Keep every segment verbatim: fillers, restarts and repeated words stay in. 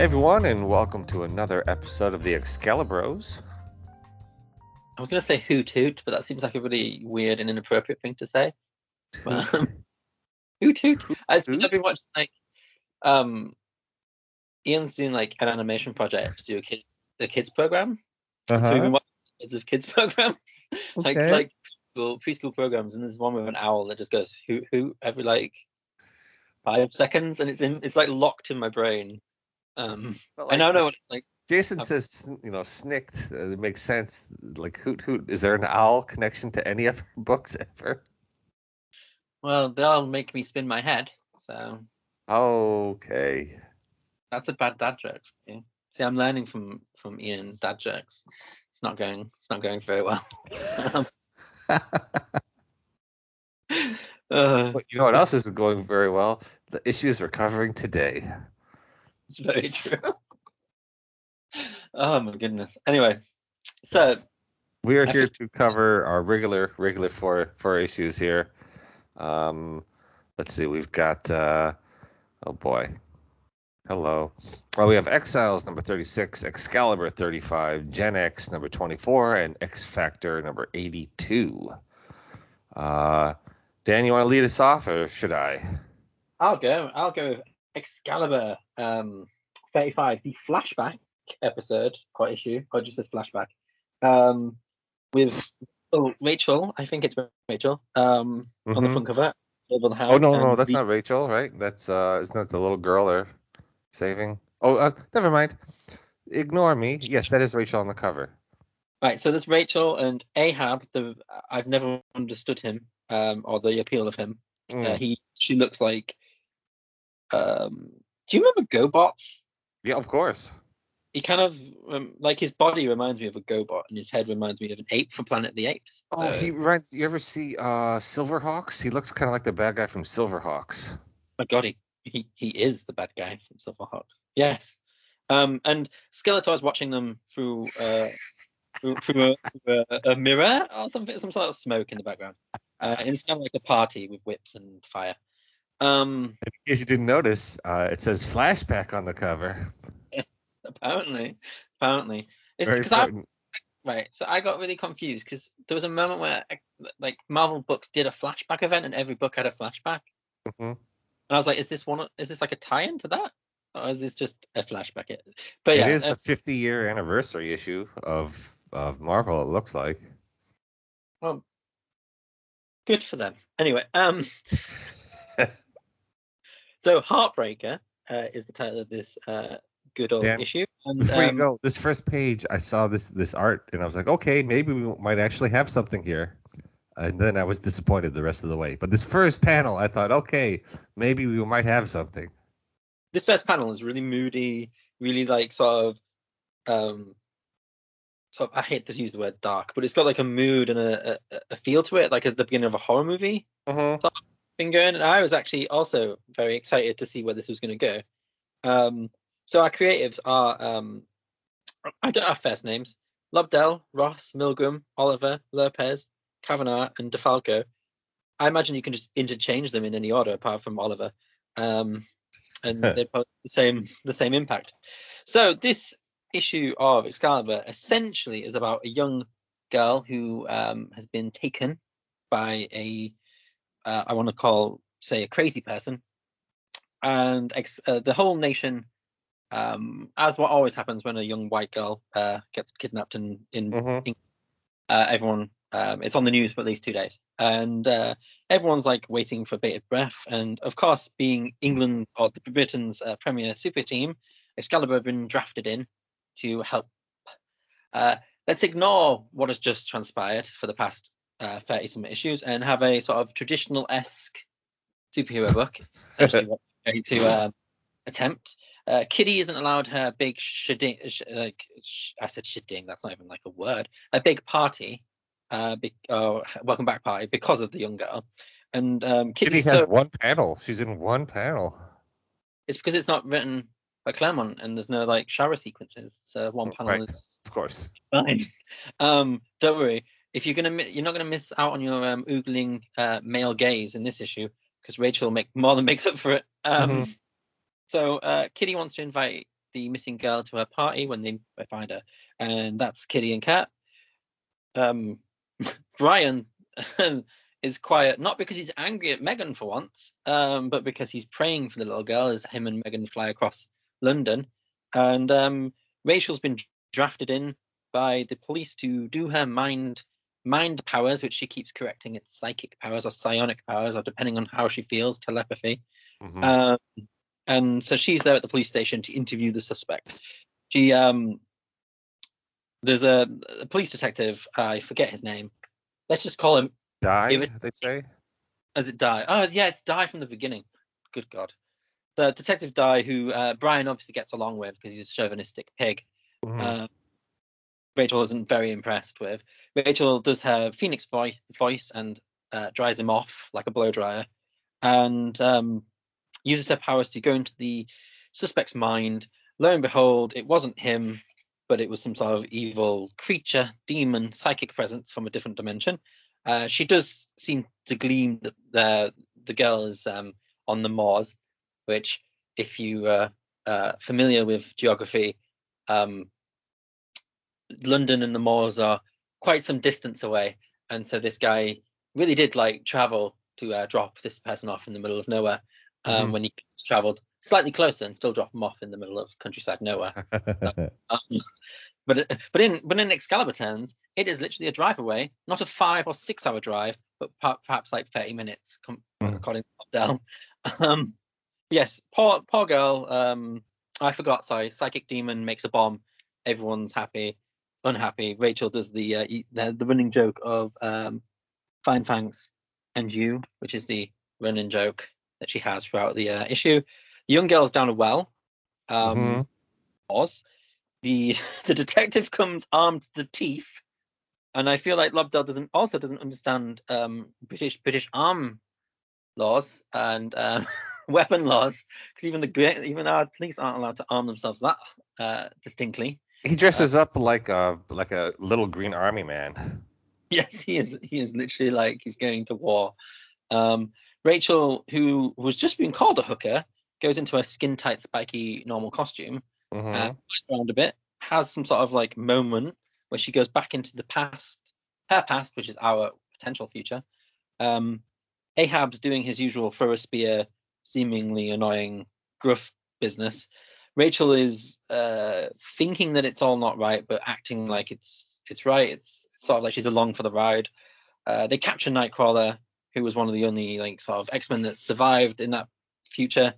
Hey everyone, and welcome to another episode of the Excalibros. I was going to say hoot hoot, but that seems like a really weird and inappropriate thing to say. Um, hoot hoot. I've been watching, like, um, Ian's doing, like, an animation project to do a, kid, a kids program. Uh-huh. So we've been watching kids of kids programs, like okay. like preschool, preschool programs, and there's one with an owl that just goes hoot hoot every, like, five seconds, and it's in, it's, like, locked in my brain. Um, but like, I now know what it's like. Jason says, you know, snicked. Uh, it makes sense. Like, hoot, hoot. Is there an owl connection to any other books ever? Well, they'll make me spin my head, so. Okay. That's a bad dad joke. Yeah. See, I'm learning from, from Ian dad jokes. It's not going, it's not going very well. um, uh, but you know what else isn't going very well? The issues we're covering today. It's very true. Oh my goodness. Anyway, so we are here to cover our regular regular four four issues here. Um let's see, we've got uh oh boy. Hello. Well, we have Exiles number thirty-six, Excalibur thirty-five, Gen X number twenty-four, and X Factor number eighty-two. Uh Dan, you wanna lead us off or should I? I'll go. I'll go with Excalibur um thirty-five, the flashback episode or issue, or just this flashback, um, with oh, Rachel, I think it's Rachel, um, mm-hmm. on the front cover. Over the house. Oh no, no, that's the... not Rachel, right? That's uh, isn't that the little girl they're saving? Oh, uh, never mind. Ignore me. Yes, that is Rachel on the cover. Right. So there's Rachel and Ahab. The I've never understood him, um, or the appeal of him. Mm. Uh, he, she looks like. Um, do you remember GoBots? Yeah, of course. He kind of, um, like, his body reminds me of a GoBot, and his head reminds me of an ape from Planet of the Apes. So. Oh, he reminds, you ever see uh, Silverhawks? He looks kind of like the bad guy from Silverhawks. My God, he, he, he is the bad guy from Silverhawks. Yes. Um, and Skeletor's watching them through, uh, through, through, a, through a, a mirror or something, some sort of smoke in the background. Uh, it's kind of like a party with whips and fire. Um, in case you didn't notice, uh, it says flashback on the cover. Apparently, apparently, it's because I right. So I got really confused because there was a moment where, like, Marvel Books did a flashback event, and every book had a flashback. Mm-hmm. And I was like, is this one? Is this like a tie-in to that, or is this just a flashback? But yeah, it is uh, the fifty-year anniversary issue of of Marvel. It looks like. Well, good for them. Anyway, um, so Heartbreaker uh, is the title of this. Uh, good old Dan, issue. And, before um, you go, this first page, I saw this this art, and I was like, okay, maybe we might actually have something here. And then I was disappointed the rest of the way. But this first panel, I thought, okay, maybe we might have something. This first panel is really moody, really, like, sort of, um, sort of, I hate to use the word dark, but it's got, like, a mood and a, a, a feel to it, like at the beginning of a horror movie. Uh-huh. Sort of thing going. And I was actually also very excited to see where this was going to go. Um, So our creatives are, um, I don't have first names, Lobdell, Ross, Milgram, Oliver, Lopez, Kavanagh, and DeFalco. I imagine you can just interchange them in any order apart from Oliver. Um, and they're probably the same, the same impact. So this issue of Excalibur essentially is about a young girl who um, has been taken by a, uh, I want to call, say, a crazy person. And ex- uh, the whole nation... Um, as what always happens when a young white girl uh, gets kidnapped in, in mm-hmm. uh, everyone, um, it's on the news for at least two days. And uh, everyone's, like, waiting for bated breath. And, of course, being England's or Britain's uh, premier super team, Excalibur have been drafted in to help. Uh, let's ignore what has just transpired for the past thirty-some uh, issues and have a sort of traditional-esque superhero book. Essentially what we're going to um, attempt. Uh, Kitty isn't allowed her big shitting, sh- like sh- I said shitting, that's not even like a word, a big party, uh, be- oh, welcome back party, because of the young girl. And um, Kitty has so- one panel. She's in one panel. It's because it's not written by Claremont and there's no, like, shower sequences. So one panel right. is of course. It's fine. Um, don't worry. If you're gonna, mi- you're not gonna miss out on your um, oogling uh, male gaze in this issue because Rachel make more than makes up for it. Um, mm-hmm. So uh, Kitty wants to invite the missing girl to her party when they find her, and that's Kitty and Kat. Um, Brian is quiet, not because he's angry at Megan for once, um, but because he's praying for the little girl as him and Megan fly across London. And um, Rachel's been drafted in by the police to do her mind mind powers, which she keeps correcting. It's psychic powers or psionic powers, or depending on how she feels, telepathy. Mm-hmm. Um, and so she's there at the police station to interview the suspect. She um, there's a, a police detective. I forget his name. Let's just call him Die. It, they say. As it Die. Oh yeah, it's Die from the beginning. Good God. The detective Die, who uh, Brian obviously gets along with because he's a chauvinistic pig. Mm-hmm. Um, Rachel isn't very impressed with. Rachel does her Phoenix voice, voice and uh, dries him off like a blow dryer, and um, uses her powers to go into the suspect's mind. Lo and behold, it wasn't him, but it was some sort of evil creature, demon, psychic presence from a different dimension. Uh, she does seem to glean that the, the girl is um, on the moors, which, if you are uh, uh, familiar with geography, um, London and the moors are quite some distance away, and so this guy really did like travel to uh, drop this person off in the middle of nowhere. Um, mm-hmm. When he traveled slightly closer and still drop him off in the middle of countryside nowhere. um, but it, but in but in Excalibur terms, it is literally a drive away, not a five or six hour drive, but per- perhaps like thirty minutes, com- mm-hmm. according to Lobdell. Um, yes, poor poor girl. Um, I forgot. Sorry, psychic demon makes a bomb. Everyone's happy. Unhappy. Rachel does the uh, the, the running joke of um, fine thanks and you, which is the running joke that she has throughout the uh, issue. The young girl's down a well. Um, mm-hmm. Oz. The the detective comes armed to the teeth, and I feel like Lobdell doesn't also doesn't understand um, British British arm laws and um, weapon laws, because even the even our police aren't allowed to arm themselves that uh, distinctly. He dresses uh, up like a like a little green army man. Yes, he is. He is literally like he's going to war. Um, Rachel, who was just being called a hooker, goes into a skin tight, spiky, normal costume. Mm-hmm. Uh, flies around a bit, has some sort of like moment where she goes back into the past, her past, which is our potential future. Um, Ahab's doing his usual throw a spear, seemingly annoying gruff business. Rachel is uh, thinking that it's all not right, but acting like it's it's right. It's sort of like she's along for the ride. Uh, they capture Nightcrawler, who was one of the only like sort of X-Men that survived in that future,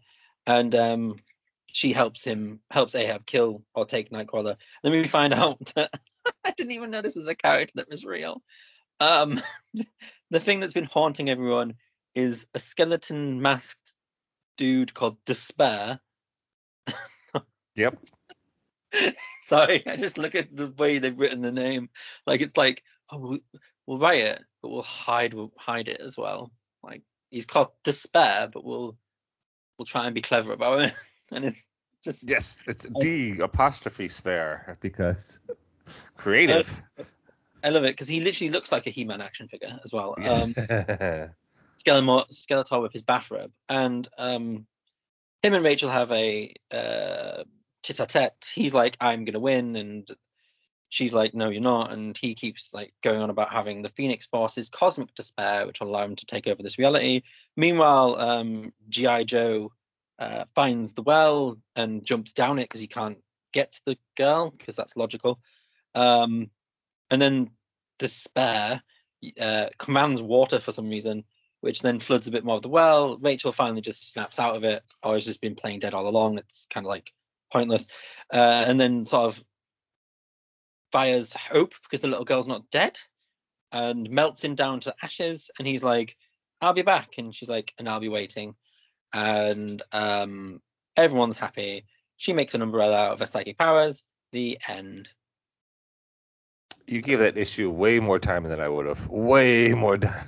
and um, she helps him helps Ahab kill or take Nightcrawler. Then we find out that I didn't even know this was a character that was real. Um, the thing that's been haunting everyone is a skeleton masked dude called Despair. Yep. Sorry, I just look at the way they've written the name. Like it's like, oh, we'll, we'll write it, but we'll hide we'll hide it as well. Like he's called Despair, but we'll we'll try and be clever about it. And it's just yes, it's like, D apostrophe spare because creative. I love, I love it because he literally looks like a He-Man action figure as well. Um, Skeletor, Skeletor with his bathrobe, and um, him and Rachel have a. Uh, tit-a-tat. He's like, I'm gonna win, and she's like, no, you're not. And he keeps like going on about having the Phoenix Force's cosmic despair, which will allow him to take over this reality. Meanwhile, um, G I Joe uh, finds the well and jumps down it because he can't get to the girl, because that's logical. Um, and then Despair uh, commands water for some reason, which then floods a bit more of the well. Rachel finally just snaps out of it, or has just been playing dead all along. It's kind of like pointless, uh, and then sort of fires hope because the little girl's not dead, and melts him down to ashes. And he's like, I'll be back, and she's like, and I'll be waiting. And um, everyone's happy. She makes an umbrella out of her psychic powers. The end. You gave that issue way more time than I would have. Way more time.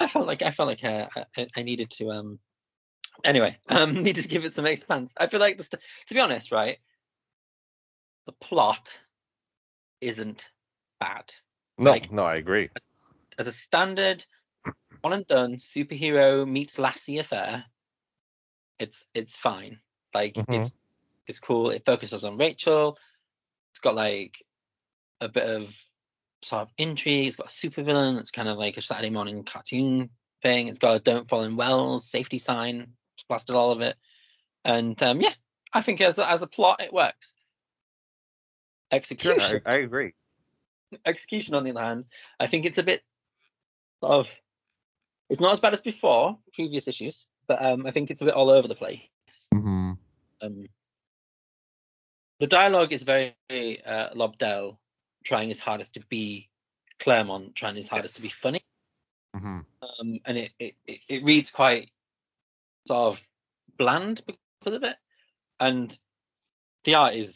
I felt like I felt like I, I, I needed to um. Anyway, um, need to give it some expanse. I feel like, the st- to be honest, right, the plot isn't bad. No, like, no, I agree. As, as a standard, one and done superhero meets lassie affair, it's it's fine. Like mm-hmm. it's it's cool. It focuses on Rachel. It's got like a bit of sort of intrigue. It's got a supervillain. It's kind of like a Saturday morning cartoon thing. It's got a don't fall in wells safety sign. It's blasted all of it. And um, yeah, I think as a, as a plot, it works. Execution. Sure, I, I agree. Execution, on the other hand, I think it's a bit sort of. It's not as bad as before, previous issues, but um, I think it's a bit all over the place. Mm-hmm. Um, the dialogue is very uh, Lobdell trying his hardest to be Claremont, trying his hardest yes. to be funny. Mm-hmm. Um, and it, it, it, it reads quite sort of bland because of it. And the art is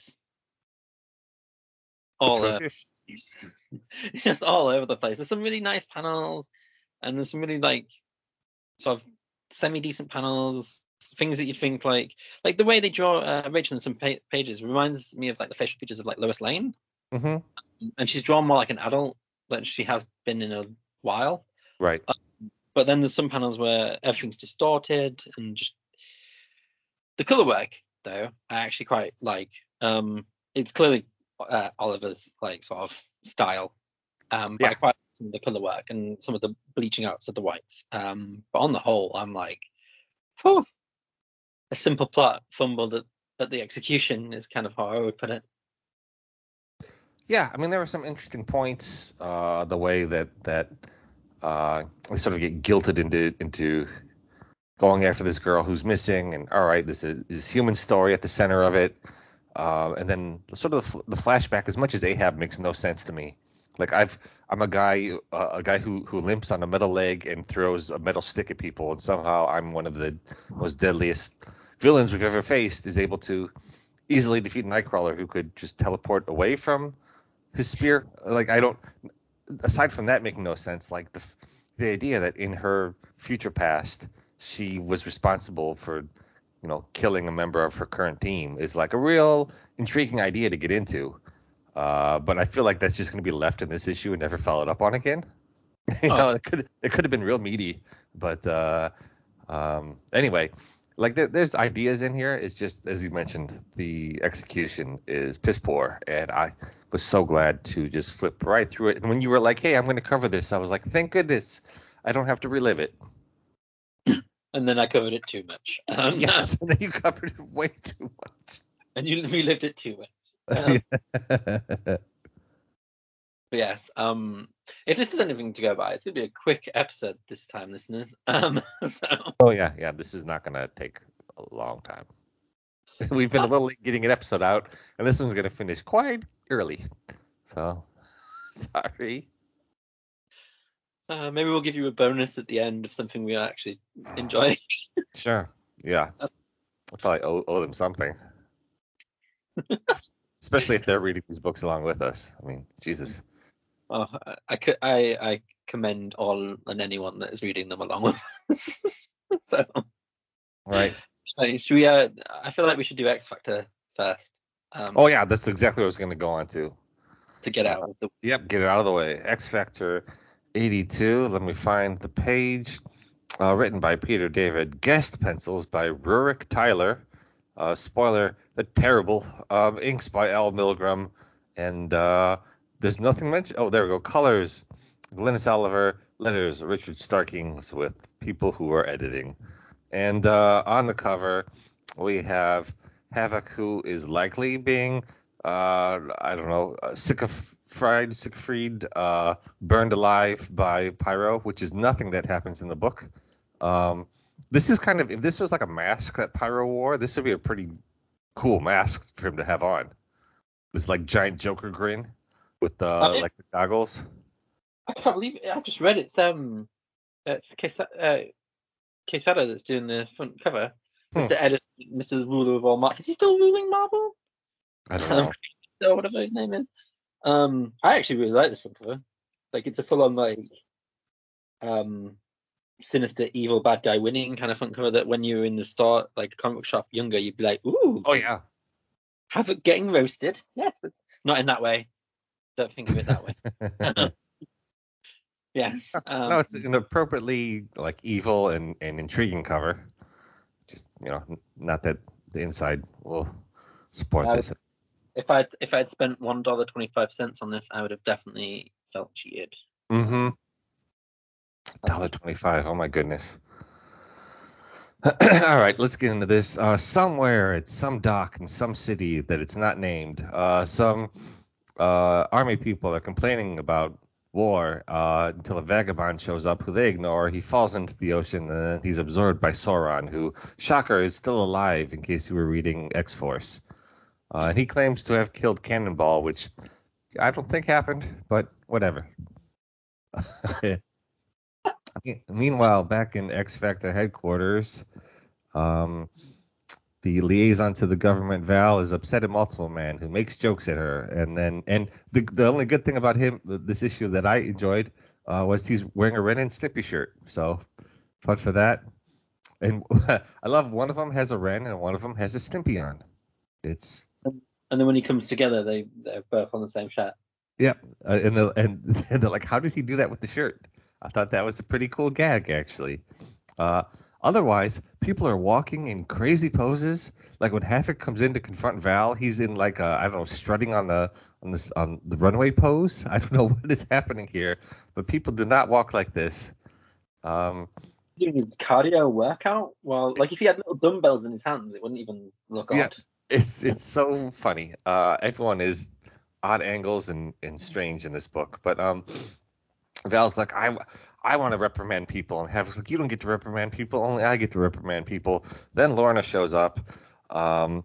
all over, it's just all over the place. There's some really nice panels. And there's some really like sort of semi-decent panels, things that you'd think like like the way they draw uh, Rachel in some pa- pages reminds me of like the facial features of like Lois Lane. Mm-hmm. And she's drawn more like an adult than she has been in a while. Right. Um, but then there's some panels where everything's distorted and just the color work though I actually quite like. Um, it's clearly uh, Oliver's like sort of style. Um, but yeah. I quite like some of the colour work and some of the bleaching outs of the whites. Um, but on the whole, I'm like, whew, a simple plot fumbled at, at the execution is kind of how I would put it. Yeah, I mean, there were some interesting points. Uh, the way that that uh, we sort of get guilted into into going after this girl who's missing, and all right, this is this human story at the center of it. Uh, and then sort of the, the flashback, as much as Ahab makes no sense to me. Like I've, I'm a guy, uh, a guy who, who limps on a metal leg and throws a metal stick at people, and somehow I'm one of the most deadliest villains we've ever faced. Is able to easily defeat Nightcrawler, who could just teleport away from his spear. Like I don't. Aside from that, making no sense. Like the the idea that in her future past she was responsible for, you know, killing a member of her current team is like a real intriguing idea to get into. Uh, but I feel like that's just going to be left in this issue and never followed up on again. you oh. know, it could it could have been real meaty, but uh, um, anyway, like there, there's ideas in here. It's just, as you mentioned, the execution is piss poor, and I was so glad to just flip right through it. And when you were like, "Hey, I'm going to cover this," I was like, "Thank goodness, I don't have to relive it." And then I covered it too much. Um, yes, and then you covered it way too much. And you relived it too much. Um, but yes, um, if this is anything to go by, it's gonna be a quick episode this time, listeners. Um, so. Oh yeah, yeah, this is not gonna take a long time. We've been a little late getting an episode out, and this one's gonna finish quite early. So sorry. Uh, maybe we'll give you a bonus at the end of something we are actually enjoying. Sure. Yeah. I probably owe, owe them something. Especially if they're reading these books along with us. I mean, Jesus. Oh, I, I, I commend all and anyone that is reading them along with us. So, right. Should we? Uh, I feel like we should do X Factor first. Um, oh yeah, that's exactly what I was going to go on to. To get out. Of the- yep, get it out of the way. X Factor eighty-two. Let me find the page. Uh, written by Peter David. Guest pencils by Rurik Tyler. Uh, spoiler, the terrible um, inks by Al Milgram, and uh, there's nothing mentioned. Oh, there we go. Colors, Glynis Oliver. Letters, Richard Starkings, with people who are editing. And uh, on the cover, we have Havoc, who is likely being, uh, I don't know, sycoph- Siegfried, uh, burned alive by Pyro, which is nothing that happens in the book. Um, This is kind of, if this was like a mask that Pyro wore, this would be a pretty cool mask for him to have on. This like giant Joker grin with the uh, like the goggles. I can't believe it. I've just read it's um it's Quesada uh, that's doing the front cover. Hmm. Mister Editor, Mister Ruler of all Marvel. Is he still ruling Marvel? I don't know. Um, so whatever his name is. Um, I actually really like this front cover. Like it's a full on like um. sinister evil bad guy winning kind of front cover that when you were in the store like comic shop younger you'd be like, ooh, oh yeah, Havoc getting roasted. Yes, it's not in that way, don't think of it that way. Yeah, um, no, it's an appropriately like evil and, and intriguing cover. Just, you know, not that the inside will support I, this. If I if I'd spent one dollar twenty five cents on this, I would have definitely felt cheated. Mm-hmm. one dollar twenty-five. Oh my goodness. All right, let's get into this. Uh, somewhere at some dock in some city that it's not named, uh, some uh, army people are complaining about war uh, until a vagabond shows up who they ignore. He falls into the ocean, and then he's absorbed by Sauron, who, shocker, is still alive in case you were reading X-Force. Uh, and he claims to have killed Cannonball, which I don't think happened, but whatever. Meanwhile, back in X Factor headquarters, um, the liaison to the government, Val, is upset at Multiple Man, who makes jokes at her. And then, and the the only good thing about him, this issue that I enjoyed, uh, was he's wearing a Ren and Stimpy shirt. So, fun for that. And I love one of them has a Ren and one of them has a Stimpy on. It's and then when he comes together, they they're both on the same shirt. Yep, yeah, uh, and the and, and they're like, how did he do that with the shirt? I thought that was a pretty cool gag, actually. Uh, otherwise, people are walking in crazy poses. Like when Havoc comes in to confront Val, he's in like a, I don't know, strutting on the on this on the runway pose. I don't know what is happening here, but people do not walk like this. Um, you mean cardio workout? Well, like if he had little dumbbells in his hands, it wouldn't even look yeah, odd. It's it's so funny. Uh, everyone is odd angles and and strange in this book, but um. Val's like, I, I want to reprimand people. And Havoc's like, you don't get to reprimand people. Only I get to reprimand people. Then Lorna shows up. Um,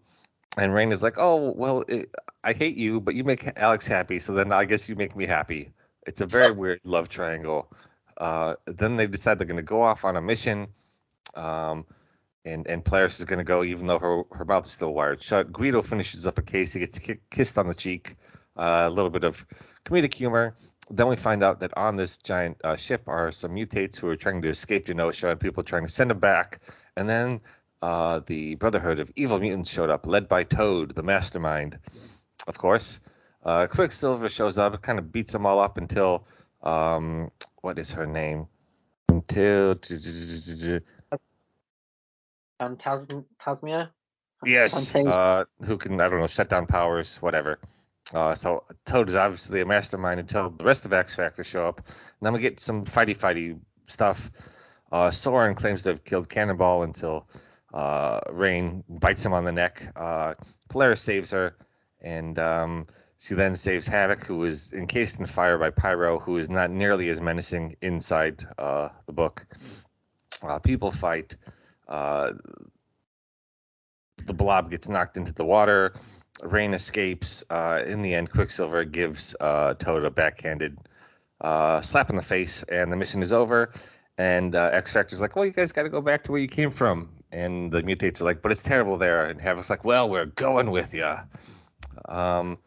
and Rain is like, oh, well, it, I hate you, but you make Alex happy. So then I guess you make me happy. It's a very weird love triangle. Uh, then they decide they're going to go off on a mission. Um, and, and Polaris is going to go, even though her, her mouth is still wired shut. Guido finishes up a case. He gets k- kissed on the cheek. Uh, a little bit of comedic humor. Then we find out that on this giant uh, ship are some mutates who are trying to escape Genosha and people trying to send them back. And then uh, the Brotherhood of Evil Mutants showed up, led by Toad, the mastermind, of course. Uh, Quicksilver shows up, kind of beats them all up until, um, what is her name? Until... Phantasmia? Yes, uh, who can, I don't know, shut down powers, whatever. Uh, so Toad is obviously a mastermind until the rest of X Factor show up. And then we get some fighty fighty stuff. Uh, Sauron claims to have killed Cannonball until uh, Rain bites him on the neck. Uh, Polaris saves her, and um, she then saves Havoc, who is encased in fire by Pyro, who is not nearly as menacing inside uh, the book. Uh, people fight. Uh, the blob gets knocked into the water. Rain escapes. Uh, in the end, Quicksilver gives uh, Toad a backhanded uh, slap in the face, and the mission is over. And uh, X Factor's like, well, you guys got to go back to where you came from. And the mutates are like, but it's terrible there. And Havoc's like, well, we're going with you. Um,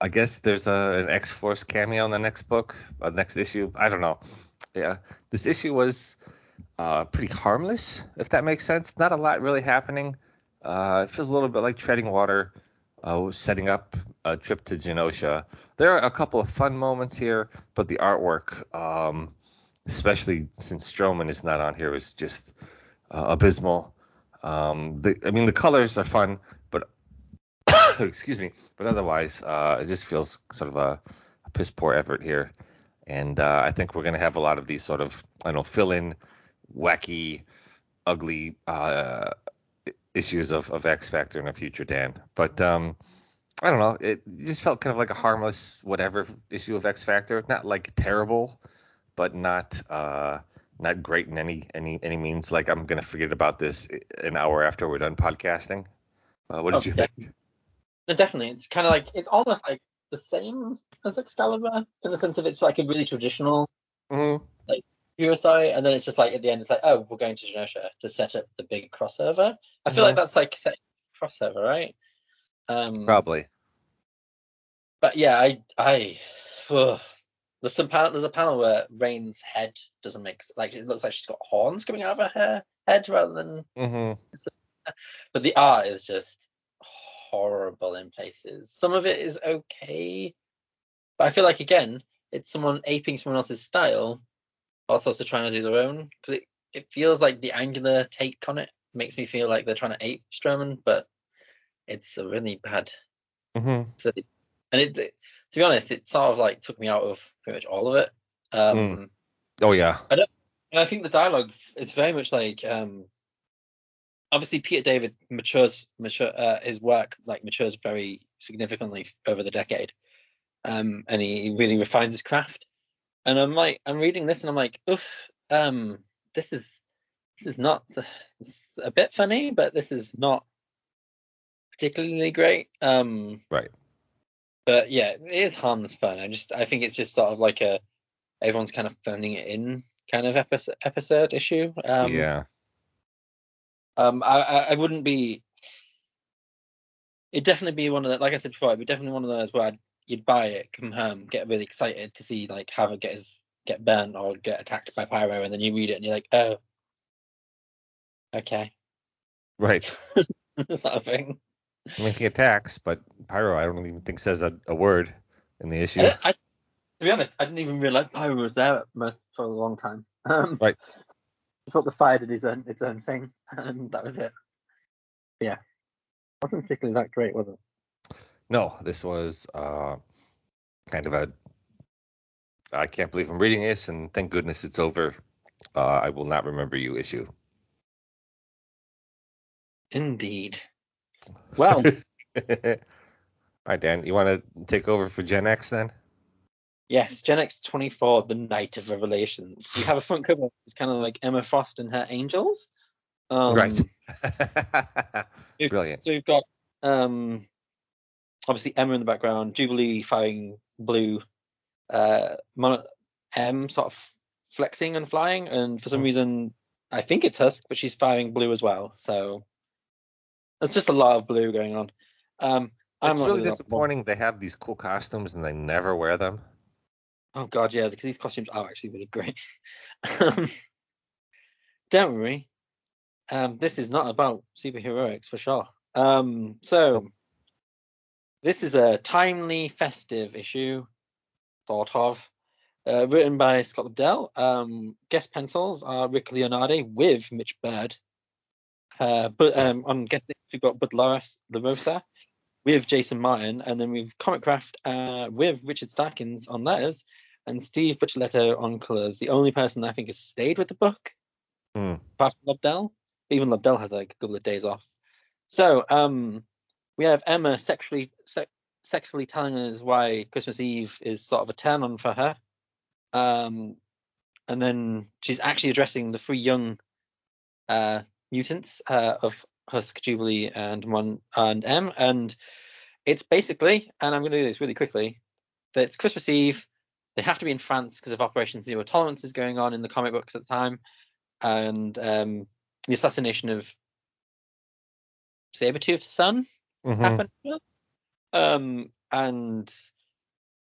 I guess there's a, an X-Force cameo in the next book, uh, next issue. I don't know. Yeah, this issue was uh, pretty harmless, if that makes sense. Not a lot really happening. Uh, it feels a little bit like treading water. Uh, setting up a trip to Genosha. There are a couple of fun moments here, but the artwork, um, especially since Stroman is not on here, is just uh, abysmal. Um, the, I mean, the colors are fun, but excuse me. But otherwise, uh, it just feels sort of a, a piss poor effort here. And uh, I think we're going to have a lot of these sort of, I don't know, fill in, wacky, ugly. Uh, issues of, of X Factor in the future, Dan. But um, I don't know. It just felt kind of like a harmless whatever issue of X Factor. Not like terrible, but not uh, not great in any any any means. Like I'm gonna forget about this an hour after we're done podcasting. Uh, what did oh, you definitely. think? No, definitely. It's kind of like it's almost like the same as Excalibur in the sense of it's like a really traditional mm-hmm. like. U S I, and then it's just like at the end it's like, oh, we're going to Genosha to set up the big crossover. I feel yeah. like that's like setting crossover, right? Um, Probably. But yeah, I I ugh. there's some panel, there's a panel where Rain's head doesn't make like it looks like she's got horns coming out of her head rather than. Mm-hmm. But the art is just horrible in places. Some of it is okay, but I feel like again it's someone aping someone else's style. Also, also trying to do their own because it, it feels like the angular take on it makes me feel like they're trying to ape Strowman, but it's a really bad. Mm-hmm. So, and it, to be honest, it sort of like took me out of pretty much all of it. Um, mm. Oh yeah. I don't. And I think the dialogue is very much like, um, obviously Peter David matures, mature, uh, his work like matures very significantly over the decade, um, and he really refines his craft. And I'm like, I'm reading this and I'm like, oof, um, this is this is not it's a bit funny, but this is not particularly great. Um, right. But yeah, it is harmless fun. I just I think it's just sort of like a everyone's kind of phoning it in kind of episode, episode issue. Um, yeah. Um, I, I wouldn't be. It'd definitely be one of the, like I said before, it'd be definitely one of those where I'd, you'd buy it, come home, get really excited to see like Havoc get his, get burnt or get attacked by Pyro, and then you read it and you're like, oh, okay, right, sort of thing. I mean, he attacks, but Pyro, I don't even think says a, a word in the issue. I, I, to be honest, I didn't even realize Pyro was there most for a long time. Um, right. I thought the fire did its own, its own thing, and that was it. Yeah. Wasn't particularly that great, was it? No, this was uh, kind of a, I can't believe I'm reading this, and thank goodness it's over. Uh, I will not remember you issue. Indeed. Well. All right, Dan, you want to take over for Gen X then? Yes, Gen X twenty-four, The Night of Revelations. You have a front cover. It's kind of like Emma Frost and her angels. Um, right. Brilliant. So we've got um, obviously Emma in the background, Jubilee firing blue, uh, Mon- M sort of flexing and flying, and for some mm. reason, I think it's Husk, but she's firing blue as well. So there's just a lot of blue going on. Um, I'm it's really disappointing they have these cool costumes and they never wear them. Oh, God, yeah, because these costumes are actually really great. um, don't worry. Um, this is not about superheroics, for sure. Um, so this is a timely, festive issue, sort of, uh, written by Scott Lobdell. Um, guest pencils are Rick Leonardi with Mitch Bird. Uh, but um, on guest names, we've got Bud Laris, LaRosa, with Jason Martin, and then we've Comic Craft uh, with Richard Starkins on letters and Steve Bucciletto on colors. The only person I think has stayed with the book, mm. apart from Lobdell. Even Lobdell had like a couple of days off. So um, we have Emma sexually se- sexually telling us why Christmas Eve is sort of a turn on for her, um, and then she's actually addressing the three young uh, mutants uh, of Husk, Jubilee, and Mon and M, and it's basically, and I'm going to do this really quickly, that it's Christmas Eve. They have to be in France because of Operation Zero Tolerance is going on in the comic books at the time, and um, the assassination of Sabretooth's son mm-hmm. happened. Um, and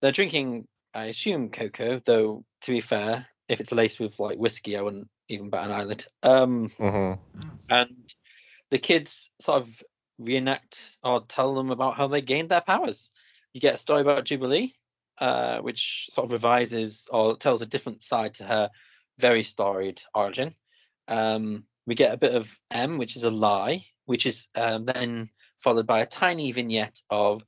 they're drinking, I assume, cocoa. Though to be fair, if it's laced with like whiskey, I wouldn't even bat an eyelid. Um, mm-hmm. and the kids sort of reenact or tell them about how they gained their powers. You get a story about Jubilee, uh, which sort of revises or tells a different side to her very storied origin. Um, we get a bit of M, which is a lie, which is um, then followed by a tiny vignette of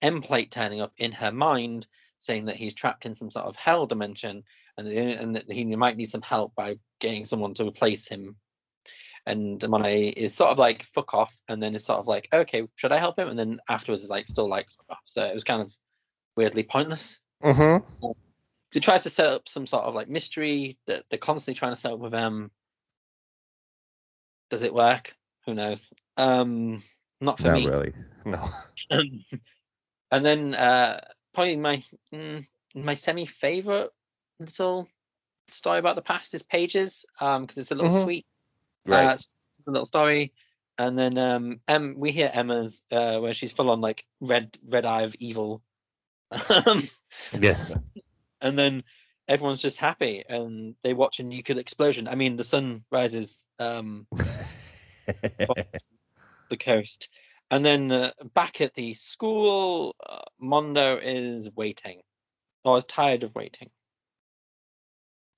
M Plate turning up in her mind, saying that he's trapped in some sort of hell dimension and that, and that he might need some help by getting someone to replace him. And Monet is sort of like, fuck off, and then it's sort of like, okay, should I help him? And then afterwards is like, still like, fuck off. So it was kind of weirdly pointless. Mm-hmm. Um, she tries to set up some sort of like mystery that they're constantly trying to set up with them. Does it work? Who knows? Um, not for not me. Not really, no. Um, and then uh, probably my, mm, my semi-favorite little story about the past is Pages, because um, it's a little mm-hmm. sweet. Right. Uh, it's a little story, and then um, em, we hear Emma's uh, where she's full on like red red eye of evil. Yes. And then everyone's just happy, and they watch a nuclear explosion. I mean, the sun rises um, the coast, and then uh, back at the school, uh, Mondo is waiting, or is tired of waiting.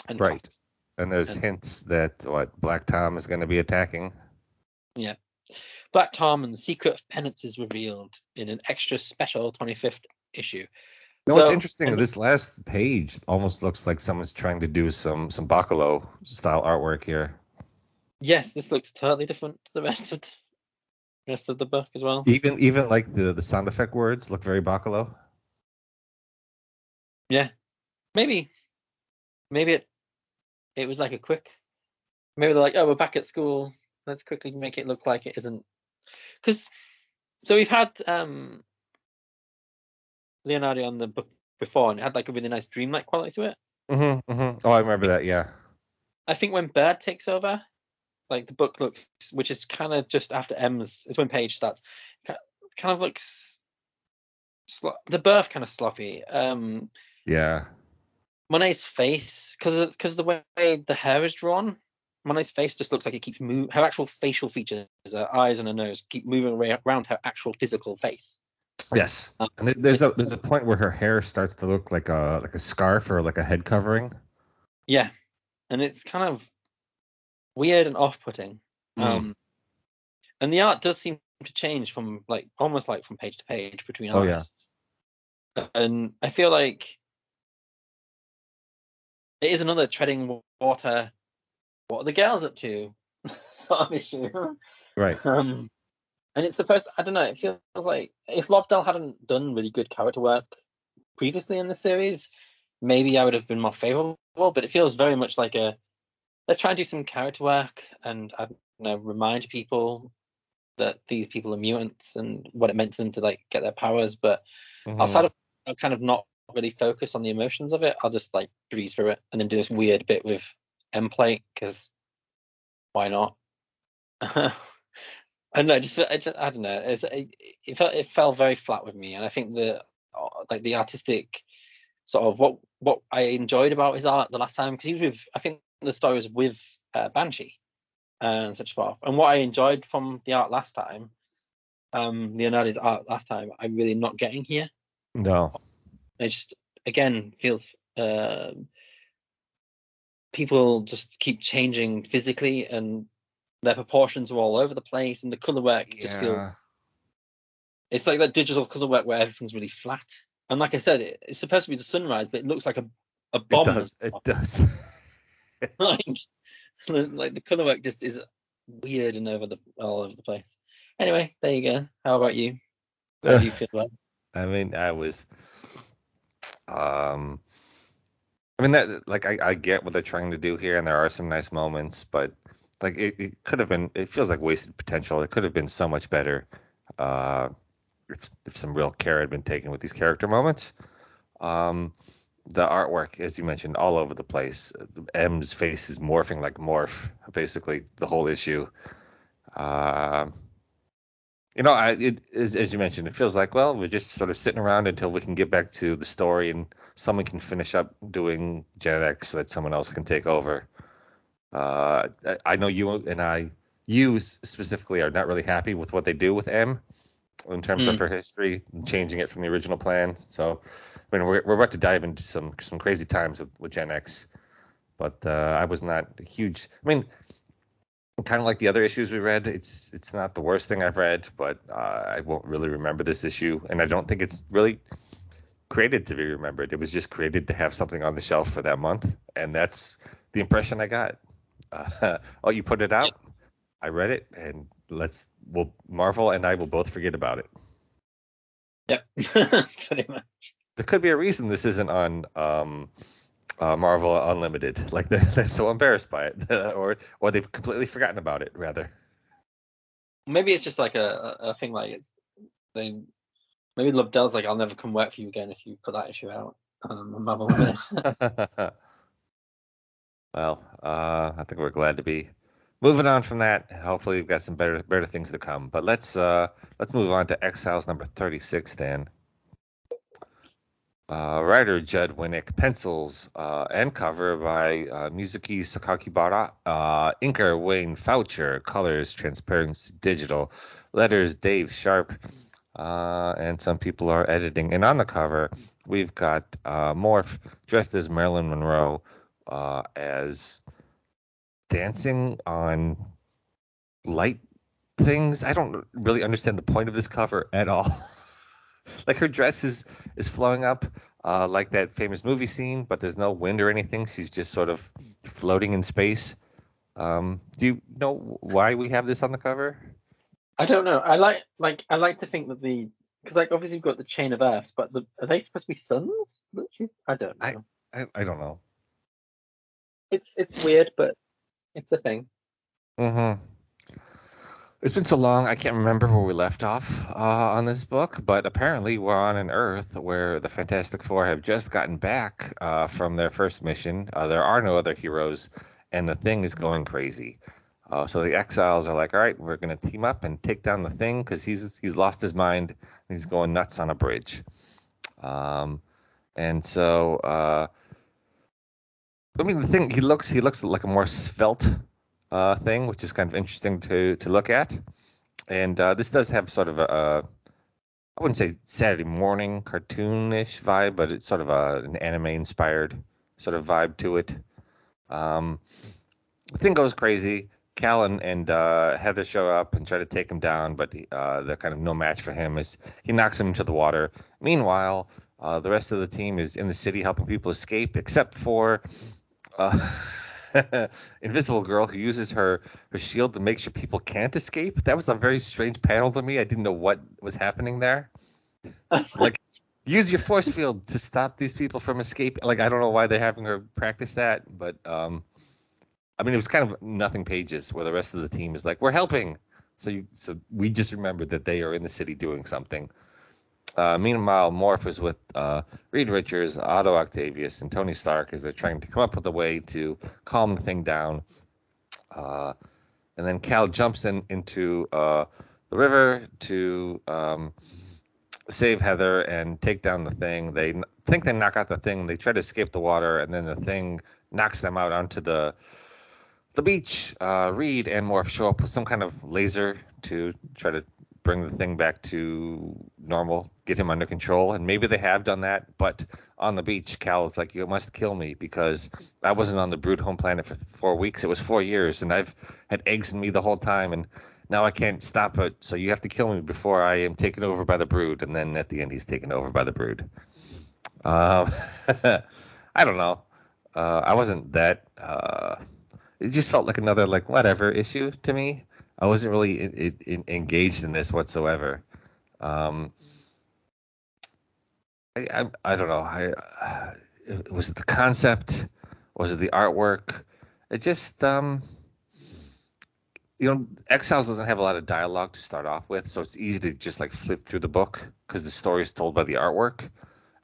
And right. Comes. And there's and, hints that what Black Tom is going to be attacking. Yeah. Black Tom and the Secret of Penance is revealed in an extra special twenty-fifth issue. No, so, it's interesting. And this last page almost looks like someone's trying to do some some Bacalo style artwork here. Yes, this looks totally different to the rest of the rest of the book as well. Even even like the, the sound effect words look very Bacalo. Yeah, maybe maybe it it was like a quick. Maybe they're like, oh, we're back at school. Let's quickly make it look like it isn't. Because, so we've had um, Leonardo on the book before, and it had like a really nice dreamlike quality to it. Mm-hmm, mm-hmm. Oh, I remember that, yeah. I think when Bird takes over, like the book looks, which is kind of just after M's, it's when Page starts, kind of looks, slo- the birth kind of sloppy. Um, yeah. Monet's face, because because the way the hair is drawn, Monet's face just looks like it keeps moving. Her actual facial features, her eyes and her nose, keep moving around her actual physical face. Yes, um, and there's a there's a point where her hair starts to look like a like a scarf or like a head covering. Yeah, and it's kind of weird and off-putting. Mm. Um, and the art does seem to change from like almost like from page to page between artists. Oh, yeah. And I feel like it is another treading water. What are the girls up to? Sort of issue, right? Um, and it's supposed to, I don't know. It feels like if Lobdell hadn't done really good character work previously in the series, maybe I would have been more favourable. But it feels very much like a let's try and do some character work and I don't know, remind people that these people are mutants and what it meant to them to like get their powers. But mm-hmm. outside of I'll kind of not really focus on the emotions of it, I'll just like breeze through it and then do this weird bit with M plate because why not? I don't know. Just I, just, I don't know. It's, it, it felt it fell very flat with me, and I think the like the artistic sort of what what I enjoyed about his art the last time because he was with I think the story was with uh, Banshee and such forth, and what I enjoyed from the art last time, um, Leonardo's art last time, I'm really not getting here. No, it just again feels. Uh, People just keep changing physically, and their proportions are all over the place, and the color work just yeah. feels. It's like that digital color work where everything's really flat. And like I said, it, it's supposed to be the sunrise, but it looks like a a bomb. It does. It does. like, like the color work just is weird and over the all over the place. Anyway, there you go. How about you? How do you feel about? I mean, I was. Um. I mean, that like I, I get what they're trying to do here, and there are some nice moments, but like it, it could have been. It feels like wasted potential. It could have been so much better uh, if if some real care had been taken with these character moments. Um, the artwork, as you mentioned, all over the place. M's face is morphing like morph, basically the whole issue. Uh, you know, I it, as, as you mentioned, it feels like well, we're just sort of sitting around until we can get back to the story and. Someone can finish up doing Gen X so that someone else can take over. Uh, I, I know you and I, you specifically, are not really happy with what they do with M in terms mm. of her history, changing it from the original plan. So, I mean, we're we're about to dive into some some crazy times with, with Gen X, but uh, I was not a huge. I mean, kind of like the other issues we read, it's it's not the worst thing I've read, but uh, I won't really remember this issue, and I don't think it's really. Created to be remembered. It was just created to have something on the shelf for that month, and that's the impression I got. Uh, oh, you put it out. I read it, and let's we'll Marvel and I will both forget about it. Yep, pretty much. There could be a reason this isn't on um, uh, Marvel Unlimited. Like they're, they're so embarrassed by it, or or they've completely forgotten about it. Rather, maybe it's just like a a thing like it's, they. Maybe Lobdell's like, I'll never come work for you again if you put that issue out. Um, well, uh, I think we're glad to be moving on from that. Hopefully, we've got some better better things to come. But let's uh, let's move on to Exiles number thirty-six then. Uh, writer Judd Winick, pencils uh, and cover by uh, Mizuki Sakakibara, uh, inker Wayne Foucher, colors Transparency Digital, letters Dave Sharp. Uh, and some people are editing. And on the cover, we've got uh, Morph dressed as Marilyn Monroe uh, as dancing on light things. I don't really understand the point of this cover at all. Like, her dress is, is flowing up uh, like that famous movie scene, but there's no wind or anything. She's just sort of floating in space. Um, do you know why we have this on the cover? I don't know. I like like I like to think that the because like obviously you've got the chain of Earths, but the, are they supposed to be suns? I don't know. I, I, I don't know. It's it's weird, but it's a thing. Mm-hmm. It's been so long, I can't remember where we left off uh, on this book, but apparently we're on an Earth where the Fantastic Four have just gotten back uh, from their first mission. Uh, there are no other heroes, and the Thing is going crazy. Uh, so the Exiles are like, all right, we're going to team up and take down the Thing because he's he's lost his mind and he's going nuts on a bridge. Um, and so, uh, I mean, the Thing, he looks, he looks like a more svelte Uh, thing, which is kind of interesting to to look at. And uh, this does have sort of a, a I wouldn't say Saturday morning cartoonish vibe, but it's sort of a, an anime inspired sort of vibe to it. Um, the Thing goes crazy. Cal and, and uh, Heather show up and try to take him down, but uh, they're kind of no match for him as he knocks him into the water. Meanwhile, uh, the rest of the team is in the city helping people escape, except for uh, Invisible Girl, who uses her, her shield to make sure people can't escape. That was a very strange panel to me. I didn't know what was happening there. Like, use your force field to stop these people from escape. Like, I don't know why they're having her practice that, but um, I mean, it was kind of nothing pages where the rest of the team is like, we're helping. So, you, so we just remembered that they are in the city doing something. Uh, meanwhile, Morph is with uh, Reed Richards, Otto Octavius, and Tony Stark as they're trying to come up with a way to calm the Thing down. Uh, and then Cal jumps in into uh, the river to um, save Heather and take down the Thing. They n- think they knock out the Thing. They try to escape the water, and then the Thing knocks them out onto the the beach. Uh, Reed and Morph show up with some kind of laser to try to bring the Thing back to normal, get him under control. And maybe they have done that, but on the beach, Cal is like, you must kill me because I wasn't on the Brood home planet for four weeks. It was four years, and I've had eggs in me the whole time, and now I can't stop it, so you have to kill me before I am taken over by the Brood. And then at the end, he's taken over by the Brood. Um, I don't know. Uh, I wasn't that... Uh, it just felt like another, like, whatever issue to me. I wasn't really in, in, in engaged in this whatsoever. Um, I, I I don't know. I, uh, was it the concept? Was it the artwork? It just um, you know, Exiles doesn't have a lot of dialogue to start off with, so it's easy to just like flip through the book because the story is told by the artwork.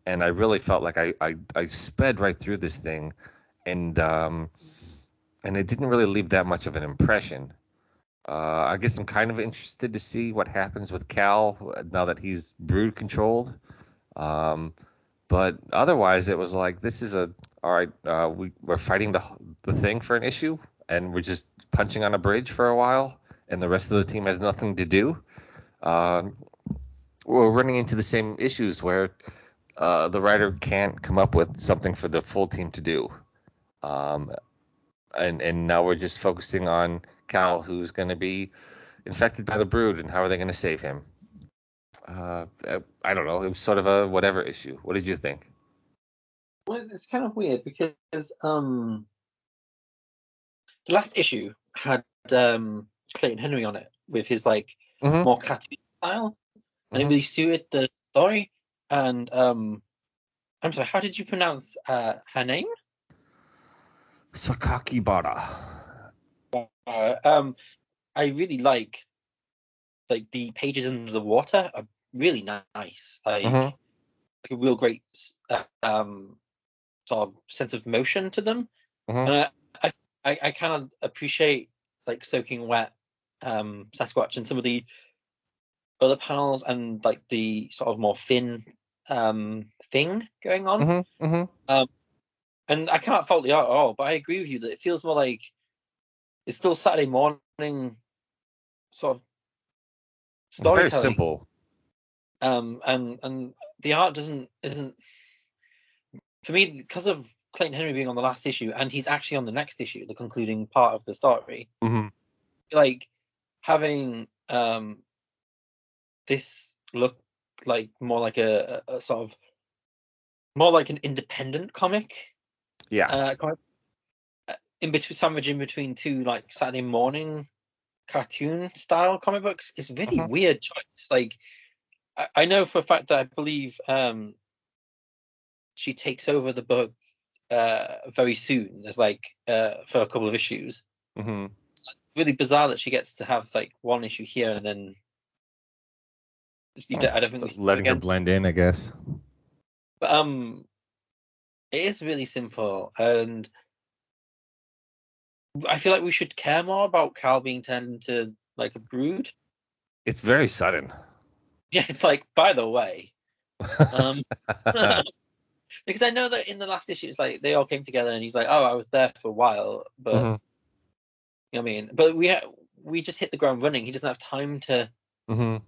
And I really felt like I I, I sped right through this thing, and um, and it didn't really leave that much of an impression. Uh, I guess I'm kind of interested to see what happens with Cal now that he's Brood controlled. Um, but otherwise, it was like, this is a, all right, uh, we, we're fighting the the Thing for an issue, and we're just punching on a bridge for a while, and the rest of the team has nothing to do. Um, we're running into the same issues where uh, the writer can't come up with something for the full team to do. Um, and, and now we're just focusing on Cal, who's going to be infected by the Brood, and how are they going to save him? Uh, I don't know. It was sort of a whatever issue. What did you think? Well, it's kind of weird because um, the last issue had um, Clayton Henry on it with his like mm-hmm. more cartoon style, and mm-hmm. it really suited the story. And um, I'm sorry, how did you pronounce uh, her name? Sakakibara. Uh, um, I really like like the pages under the water are really nice, like, mm-hmm. like a real great uh, um, sort of sense of motion to them. Mm-hmm. And I, I I kind of appreciate like soaking wet um, Sasquatch and some of the other panels and like the sort of more thin um, thing going on. Mm-hmm. Mm-hmm. Um, and I can't fault the art at all, but I agree with you that it feels more like it's still Saturday morning sort of storytelling. It's very simple. Um, and and the art doesn't isn't for me because of Clayton Henry being on the last issue, and he's actually on the next issue, the concluding part of the story. Mm-hmm. Like having um, this looked like more like a, a sort of more like an independent comic. Yeah. Uh, comic. In between, sandwich in between two like Saturday morning cartoon style comic books. It's really uh-huh. weird choice. Like I, I know for a fact that I believe um, she takes over the book uh, very soon. There's like uh, for a couple of issues. Mm-hmm. So it's really bizarre that she gets to have like one issue here and then oh, I don't think just letting her blend in, I guess. But um, it is really simple, and I feel like we should care more about Cal being turned into like a brood. It's very sudden. Yeah, it's like, by the way, um, because I know that in the last issue, it's like they all came together, and he's like, "Oh, I was there for a while," but mm-hmm. you know what I mean, but we ha- we just hit the ground running. He doesn't have time to. Mm-hmm.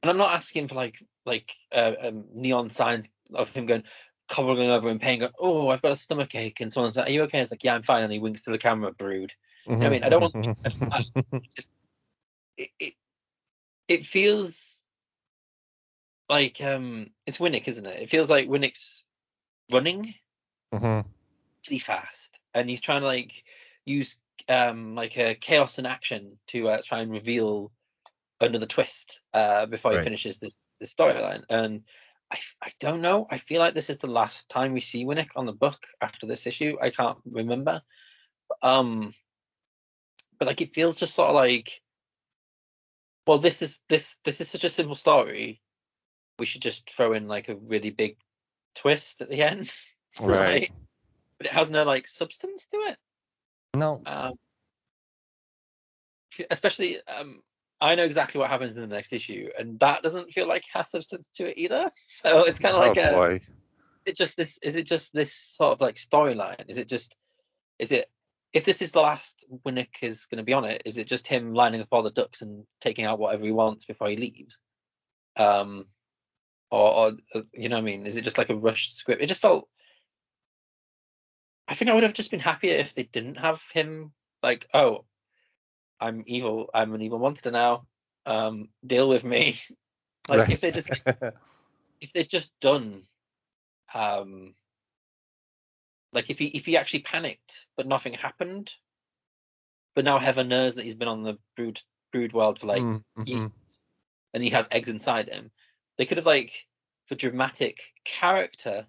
And I'm not asking for like like uh, um, neon signs of him going covering over in pain, going, "Oh, I've got a stomach ache," and someone's like, "Are you okay?" It's like, "Yeah, I'm fine." And he winks to the camera, brood. Mm-hmm. You know what I mean, I don't want to be, just it, it it feels like um it's Winnick, isn't it? It feels like Winnick's running mm-hmm. really fast, and he's trying to like use um like a chaos in action to uh, try and reveal another twist uh, before right. he finishes this this storyline. And I, I don't know. I feel like this is the last time we see Winnick on the book after this issue. I can't remember. Um, but like it feels just sort of like, well, this is this this is such a simple story. We should just throw in like a really big twist at the end, right? right? But it has no like substance to it. No. Um, especially. Um, I know exactly what happens in the next issue, and that doesn't feel like it has substance to it either. So it's kind of oh like a, boy. It just this is it just this sort of like storyline? Is it just is it if this is the last Winnick is going to be on it? Is it just him lining up all the ducks and taking out whatever he wants before he leaves? Um, or, or you know what I mean? Is it just like a rushed script? It just felt. I think I would have just been happier if they didn't have him like oh. I'm evil. I'm an evil monster now. Um, deal with me. Like right. if they just, like, if they're just done, um, like if he if he actually panicked but nothing happened, but now Heaven knows that he's been on the brood brood world for like mm-hmm. years, and he has eggs inside him. They could have like for dramatic character,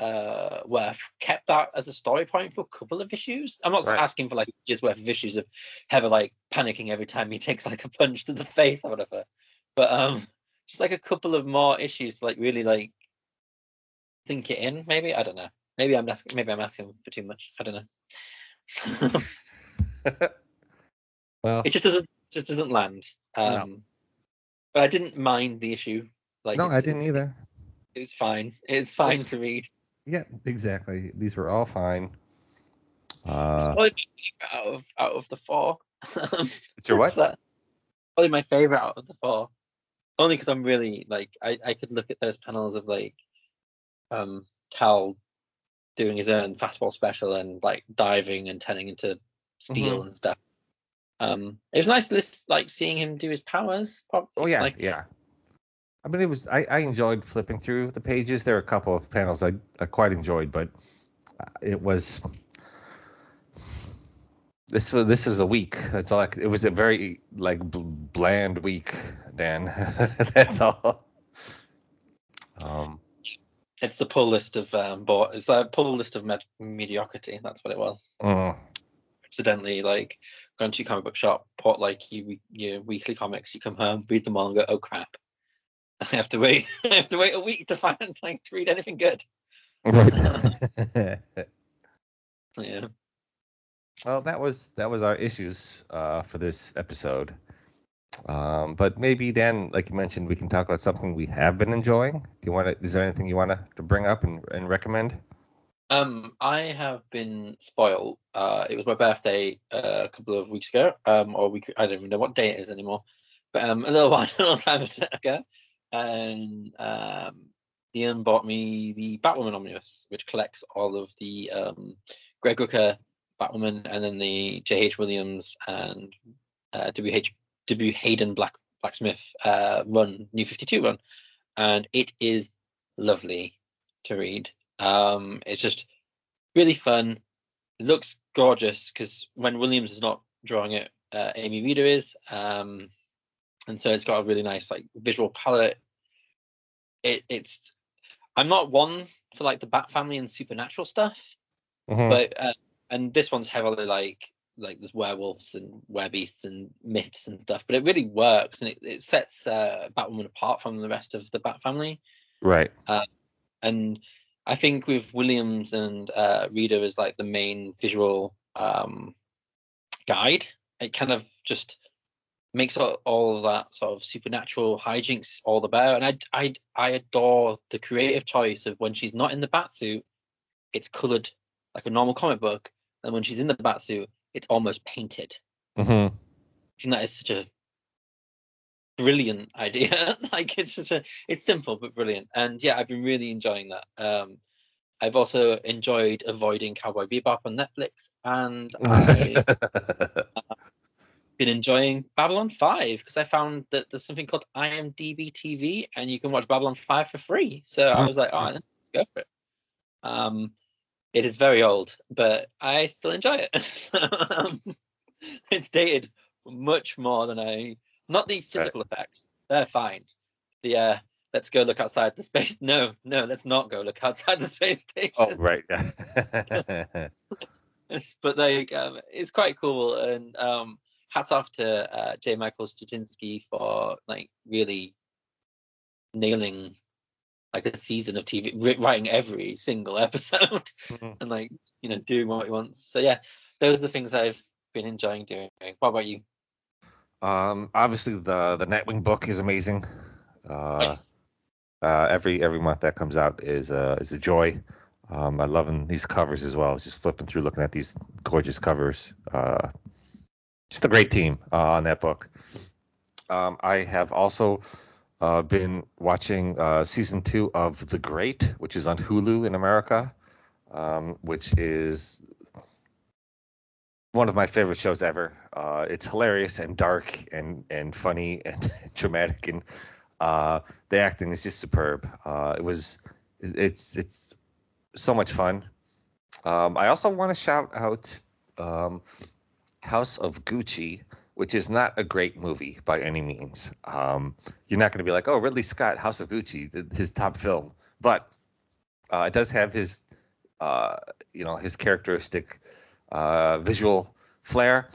uh, worth kept that as a story point for a couple of issues. I'm not right. asking for like years worth of issues of Heather like panicking every time he takes like a punch to the face or whatever, but um just like a couple of more issues to like really like think it in. Maybe I don't know. Maybe I'm asking. Maybe I'm asking for too much. I don't know. Well, it just doesn't just doesn't land. Um, no. But I didn't mind the issue. Like no, I didn't either. It's fine. It's fine to read. Yeah, exactly. These were all fine. Uh, it's probably my favorite out of, out of the four. It's your what? Probably my favorite out of the four. Only because I'm really, like, I, I could look at those panels of, like, um, Cal doing his own fastball special and, like, diving and turning into steel mm-hmm. and stuff. Um, It was nice, list, like, seeing him do his powers. Probably. Oh, yeah, like, yeah. I mean, it was. I, I enjoyed flipping through the pages. There are a couple of panels I, I quite enjoyed, but it was this. Was, this is a week. That's all. I, it was a very like bland week, Dan. That's all. Um, it's the pull list of um, but it's a pull list of med- mediocrity. That's what it was. Mm. Accidentally, like going to your comic book shop, bought like your your weekly comics. You come home, read them all, and go, oh crap. I have to wait. I have to wait a week to find like to read anything good. Right. Yeah. Well, that was that was our issues uh, for this episode. Um, but maybe Dan, like you mentioned, we can talk about something we have been enjoying. Do you want to? Is there anything you want to bring up and, and recommend? Um, I have been spoiled. Uh, it was my birthday uh, a couple of weeks ago. Um, or we I don't even know what day it is anymore. But um, a little while, a little time ago. And um, Ian bought me the Batwoman Omnibus, which collects all of the um, Greg Rucka Batwoman and then the J H Williams and uh, W H debut Hayden Black Blacksmith uh, run, New fifty-two run, and it is lovely to read. Um, it's just really fun. It looks gorgeous because when Williams is not drawing it, uh, Amy Reader is, um, and so it's got a really nice like visual palette. It, it's I'm not one for like the Bat Family and supernatural stuff, mm-hmm. but uh, and this one's heavily like like there's werewolves and werebeasts and myths and stuff, but it really works and it, it sets uh, Batwoman apart from the rest of the Bat Family. Right. Uh, and I think with Williams and uh, Reader as like the main visual um, guide, it kind of just makes all, all of that sort of supernatural hijinks all the better. And I, I, I adore the creative choice of when she's not in the Batsuit, it's coloured like a normal comic book. And when she's in the Batsuit, it's almost painted. Mm-hmm. I think that is such a brilliant idea. Like it's just a, it's simple but brilliant. And yeah, I've been really enjoying that. Um, I've also enjoyed avoiding Cowboy Bebop on Netflix, and I've been enjoying Babylon five because I found that there's something called IMDb T V, and you can watch Babylon five for free. So I was like, oh, let's go for it. Um, it is very old, but I still enjoy it. um, it's dated much more than I. Not the physical right. effects, they're fine. The uh, let's go look outside the space. No, no, let's not go look outside the space station. Oh, right. But like, um, it's quite cool. And um, hats off to uh, J. Michael Straczynski for like really nailing like a season of T V, re- writing every single episode mm-hmm. and like, you know, doing what he wants. So yeah, those are the things I've been enjoying doing. What about you? Um, obviously the the Nightwing book is amazing. Uh, nice. uh, every every month that comes out is uh, is a joy. Um, I love these covers as well. I was just flipping through, looking at these gorgeous covers. Uh, just a great team uh, on that book. Um, I have also uh, been watching uh, season two of The Great, which is on Hulu in America, um, which is one of my favorite shows ever. Uh, it's hilarious and dark and, and funny and dramatic, and uh, the acting is just superb. Uh, it was it's it's so much fun. Um, I also want to shout out um, House of Gucci, which is not a great movie by any means. Um, you're not going to be like, oh, Ridley Scott, House of Gucci, his top film, but uh, it does have his uh, you know his characteristic. Uh, visual flair,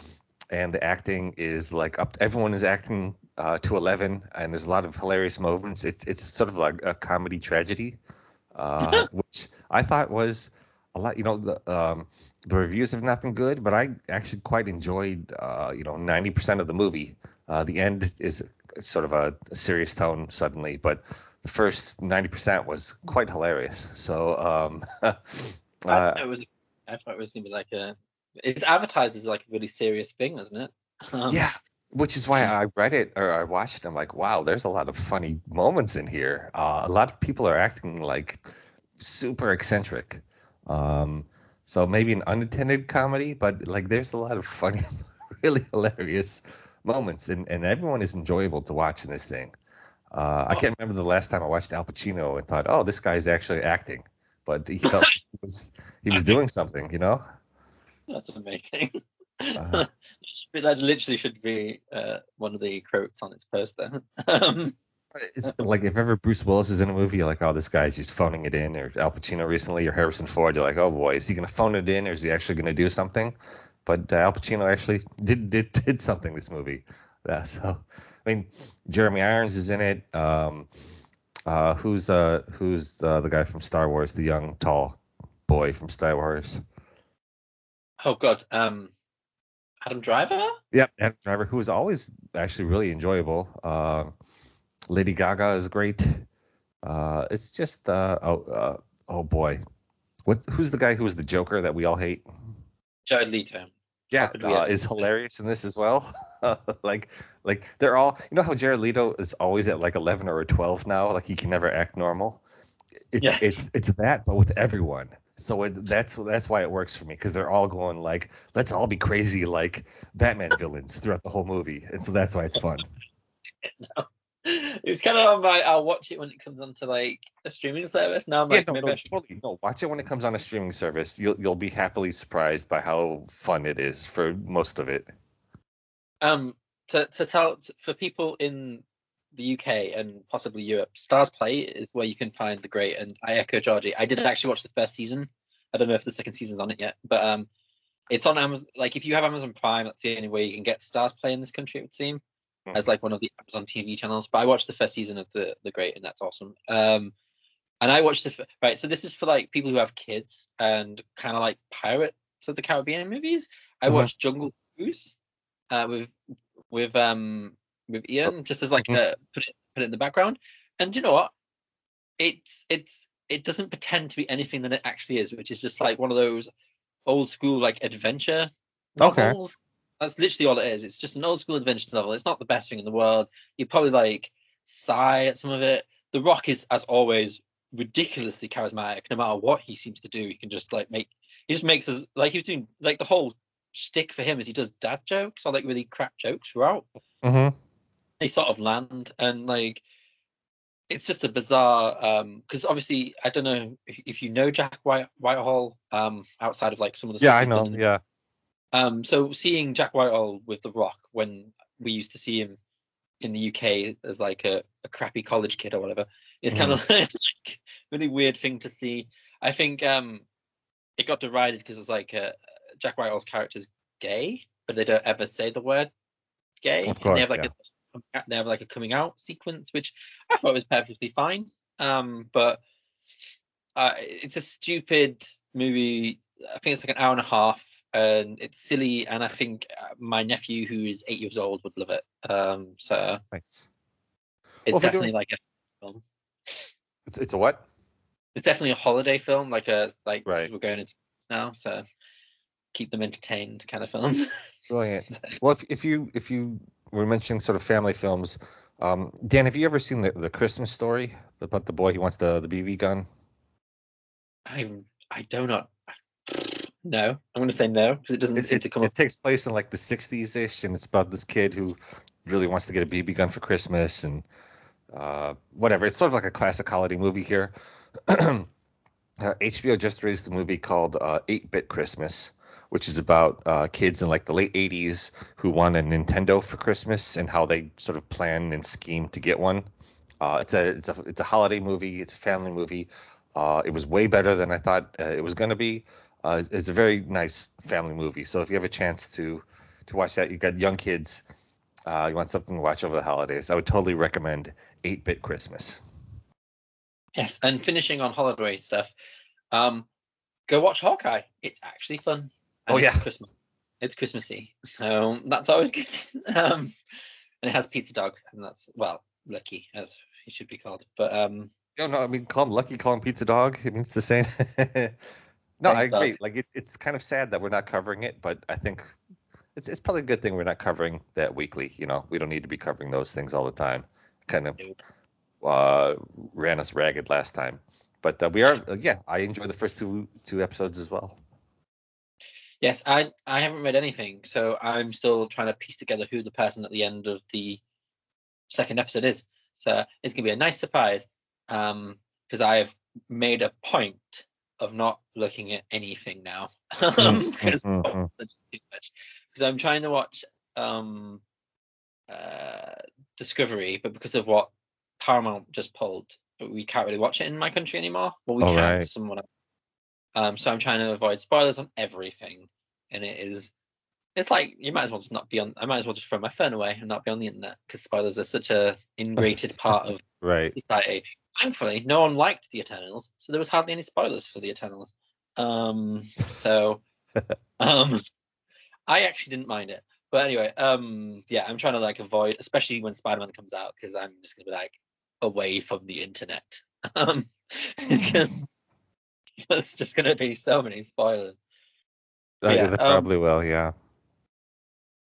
and the acting is like up. Everyone is acting uh, to eleven, and there's a lot of hilarious moments. It's it's sort of like a comedy tragedy, uh, which I thought was a lot. You know, the um, the reviews have not been good, but I actually quite enjoyed. Uh, you know, ninety percent of the movie. Uh, the end is sort of a, a serious tone suddenly, but the first ninety percent was quite hilarious. So um, uh, I, it was, I thought it was gonna be like a. It's advertised as like a really serious thing, isn't it? Um, yeah, which is why I read it or I watched it. I'm like, wow, there's a lot of funny moments in here. Uh, a lot of people are acting like super eccentric. Um, so maybe an unintended comedy, but like there's a lot of funny, really hilarious moments. And, and everyone is enjoyable to watch in this thing. Uh, I can't remember the last time I watched Al Pacino and thought, oh, this guy's actually acting. But he felt he was, he was doing something, you know? That's amazing. Uh-huh. That literally should be uh, one of the quotes on its poster. um, it's like if ever Bruce Willis is in a movie, you're like, oh, this guy's just phoning it in, or Al Pacino recently, or Harrison Ford, you're like, oh boy, is he going to phone it in, or is he actually going to do something? But uh, Al Pacino actually did did, did something this movie. Yeah, so I mean, Jeremy Irons is in it. Um, uh, who's uh, who's uh, the guy from Star Wars, the young, tall boy from Star Wars? Oh, God. Um, Adam Driver? Yep, Adam Driver, who is always actually really enjoyable. Uh, Lady Gaga is great. Uh, it's just, uh, oh, uh, oh, boy. What? Who's the guy who was the Joker that we all hate? Jared Leto. Yeah, uh, is hilarious in this as well. like, like they're all, you know how Jared Leto is always at like eleven or a twelve now? Like he can never act normal. It's, yeah. it's, it's that, but with everyone. So it, that's that's why it works for me, because they're all going like, let's all be crazy like Batman villains throughout the whole movie, and so that's why it's fun. No. It was kind of on my, I'll watch it when it comes onto like a streaming service. Now I'm yeah, like, no, maybe no, I should... totally. No, watch it when it comes on a streaming service. You'll you'll be happily surprised by how fun it is for most of it. Um, to to tell for people in the U K and possibly Europe, Stars Play is where you can find The Great, and I echo Georgie. I did actually watch the first season. I don't know if the second season's on it yet, but um, it's on Amazon. Like, if you have Amazon Prime, that's the only way you can get Stars Play in this country, it would seem, mm. as like one of the Amazon T V channels. But I watched the first season of The The Great, and that's awesome. Um, and I watched the f- right. So this is for like people who have kids and kind of like Pirates of the Caribbean movies. I mm-hmm. watched Jungle Cruise uh, with with um. with Ian, just as like mm-hmm. a, put it put it in the background. And you know what, it's it's it doesn't pretend to be anything that it actually is, which is just like one of those old school like adventure novels. Okay. That's literally all it is. It's just an old school adventure novel. It's not the best thing in the world. You probably like sigh at some of it. The Rock is, as always, ridiculously charismatic. No matter what he seems to do, he can just like make he just makes us like he's doing like the whole shtick for him is he does dad jokes or like really crap jokes throughout. Mm-hmm. They sort of land, and like it's just a bizarre um because obviously I don't know if, if you know Jack White, Whitehall um outside of like some of the yeah I know done. yeah um so seeing Jack Whitehall with The Rock when we used to see him in the U K as like a, a crappy college kid or whatever, it's mm. kind of like a really weird thing to see. I think um it got derided because it's like uh, Jack Whitehall's character's gay, but they don't ever say the word gay, of course, and they have like yeah. a they have like a coming out sequence, which I thought was perfectly fine. Um, but uh, it's a stupid movie. I think it's like an hour and a half, and it's silly. And I think my nephew, who is eight years old, would love it. Um, so nice. It's well, definitely doing... like a film. It's it's a what? It's definitely a holiday film, like a like right. we're going into now, so keep them entertained kind of film. Brilliant. so. Well, if if you if you we're mentioning sort of family films. Um, Dan, have you ever seen the, the Christmas Story about the boy who wants the, the B B gun? I I do not. No, I'm going to say no because it doesn't it, seem it, to come. It up. Takes place in like the sixties-ish, and it's about this kid who really wants to get a B B gun for Christmas and uh, whatever. It's sort of like a classic holiday movie here. uh, H B O just released a movie called uh, eight-Bit Christmas, which is about uh, kids in like the late eighties who want a Nintendo for Christmas and how they sort of plan and scheme to get one. Uh, it's a it's a it's a holiday movie. It's a family movie. Uh, it was way better than I thought uh, it was gonna be. Uh, it's, it's a very nice family movie. So if you have a chance to to watch that, you got young kids, uh, you want something to watch over the holidays, I would totally recommend eight-Bit Christmas. Yes, and finishing on holiday stuff, um, go watch Hawkeye. It's actually fun. Oh yeah, it's, Christmas. It's Christmassy, so that's always good. Um, and it has Pizza Dog, and that's well, Lucky as he should be called. But um, no, no, I mean call him Lucky, call him Pizza Dog. It means the same. No, I agree. Dog. Like it, it's kind of sad that we're not covering it, but I think it's it's probably a good thing we're not covering that weekly. You know, we don't need to be covering those things all the time. Kind of uh, ran us ragged last time, but uh, we are. Uh, yeah, I enjoyed the first two two episodes as well. Yes, I I haven't read anything, so I'm still trying to piece together who the person at the end of the second episode is. So it's going to be a nice surprise, um, because I have made a point of not looking at anything now, because mm-hmm. mm-hmm. it's too much. Because I'm trying to watch um, uh, Discovery, but because of what Paramount just pulled, we can't really watch it in my country anymore. Well, we All can, right. someone else. Um, so I'm trying to avoid spoilers on everything, and it is, it's like you might as well just not be on. I might as well just throw my phone away and not be on the internet, because spoilers are such a ingrained part of right. society. Thankfully, no one liked the Eternals, so there was hardly any spoilers for the Eternals. Um, so um, I actually didn't mind it, but anyway, um, yeah, I'm trying to like avoid, especially when Spider-Man comes out, because I'm just gonna be like away from the internet, um, because. There's just going to be so many spoilers. Oh, yeah, that um, probably will, yeah.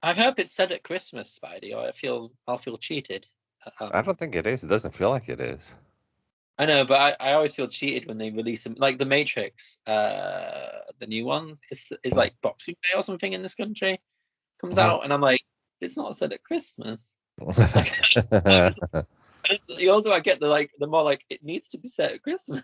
I hope it's set at Christmas, Spidey, or I feel, I'll feel cheated. Um, I don't think it is. It doesn't feel like it is. I know, but I, I always feel cheated when they release them. Like The Matrix, uh, the new one, is is like Boxing Day or something in this country. Comes mm-hmm. out, and I'm like, it's not set at Christmas. Like, the older I get, the like, the more like, it needs to be set at Christmas.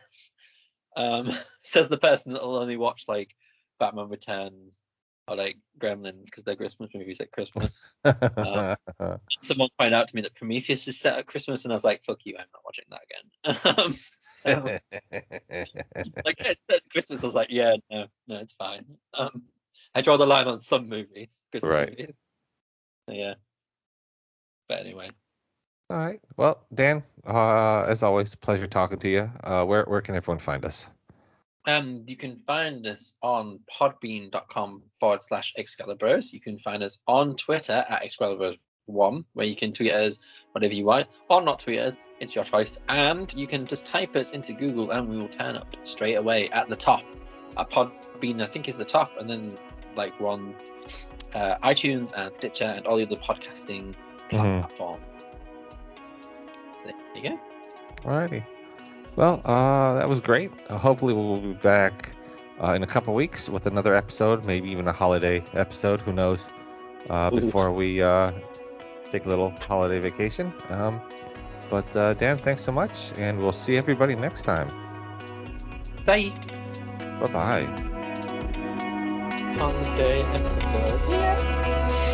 Um, says the person that will only watch like Batman Returns or like Gremlins because they're Christmas movies at Christmas. Um, someone pointed out to me that Prometheus is set at Christmas, and I was like, fuck you, I'm not watching that again. um, so, like, it's set at Christmas, I was like, yeah, no, no, it's fine. Um, I draw the line on some movies, Christmas right. movies. So, yeah. But anyway. All right. Well, Dan, uh, as always, pleasure talking to you. Uh, where where can everyone find us? Um, you can find us on podbean.com forward slash Excalibros. You can find us on Twitter at Excalibros one, where you can tweet us whatever you want, or not tweet us. It's your choice. And you can just type us into Google, and we will turn up straight away at the top. At Podbean, I think, is the top, and then like we're on uh, iTunes and Stitcher and all the other podcasting mm-hmm. platforms. There you go. Alrighty. Well, uh, that was great. Uh, hopefully we'll be back uh, in a couple weeks with another episode, maybe even a holiday episode, who knows, uh, before we uh, take a little holiday vacation. Um, but uh, Dan, thanks so much, and we'll see everybody next time. Bye. Bye-bye. Holiday episode. Yeah.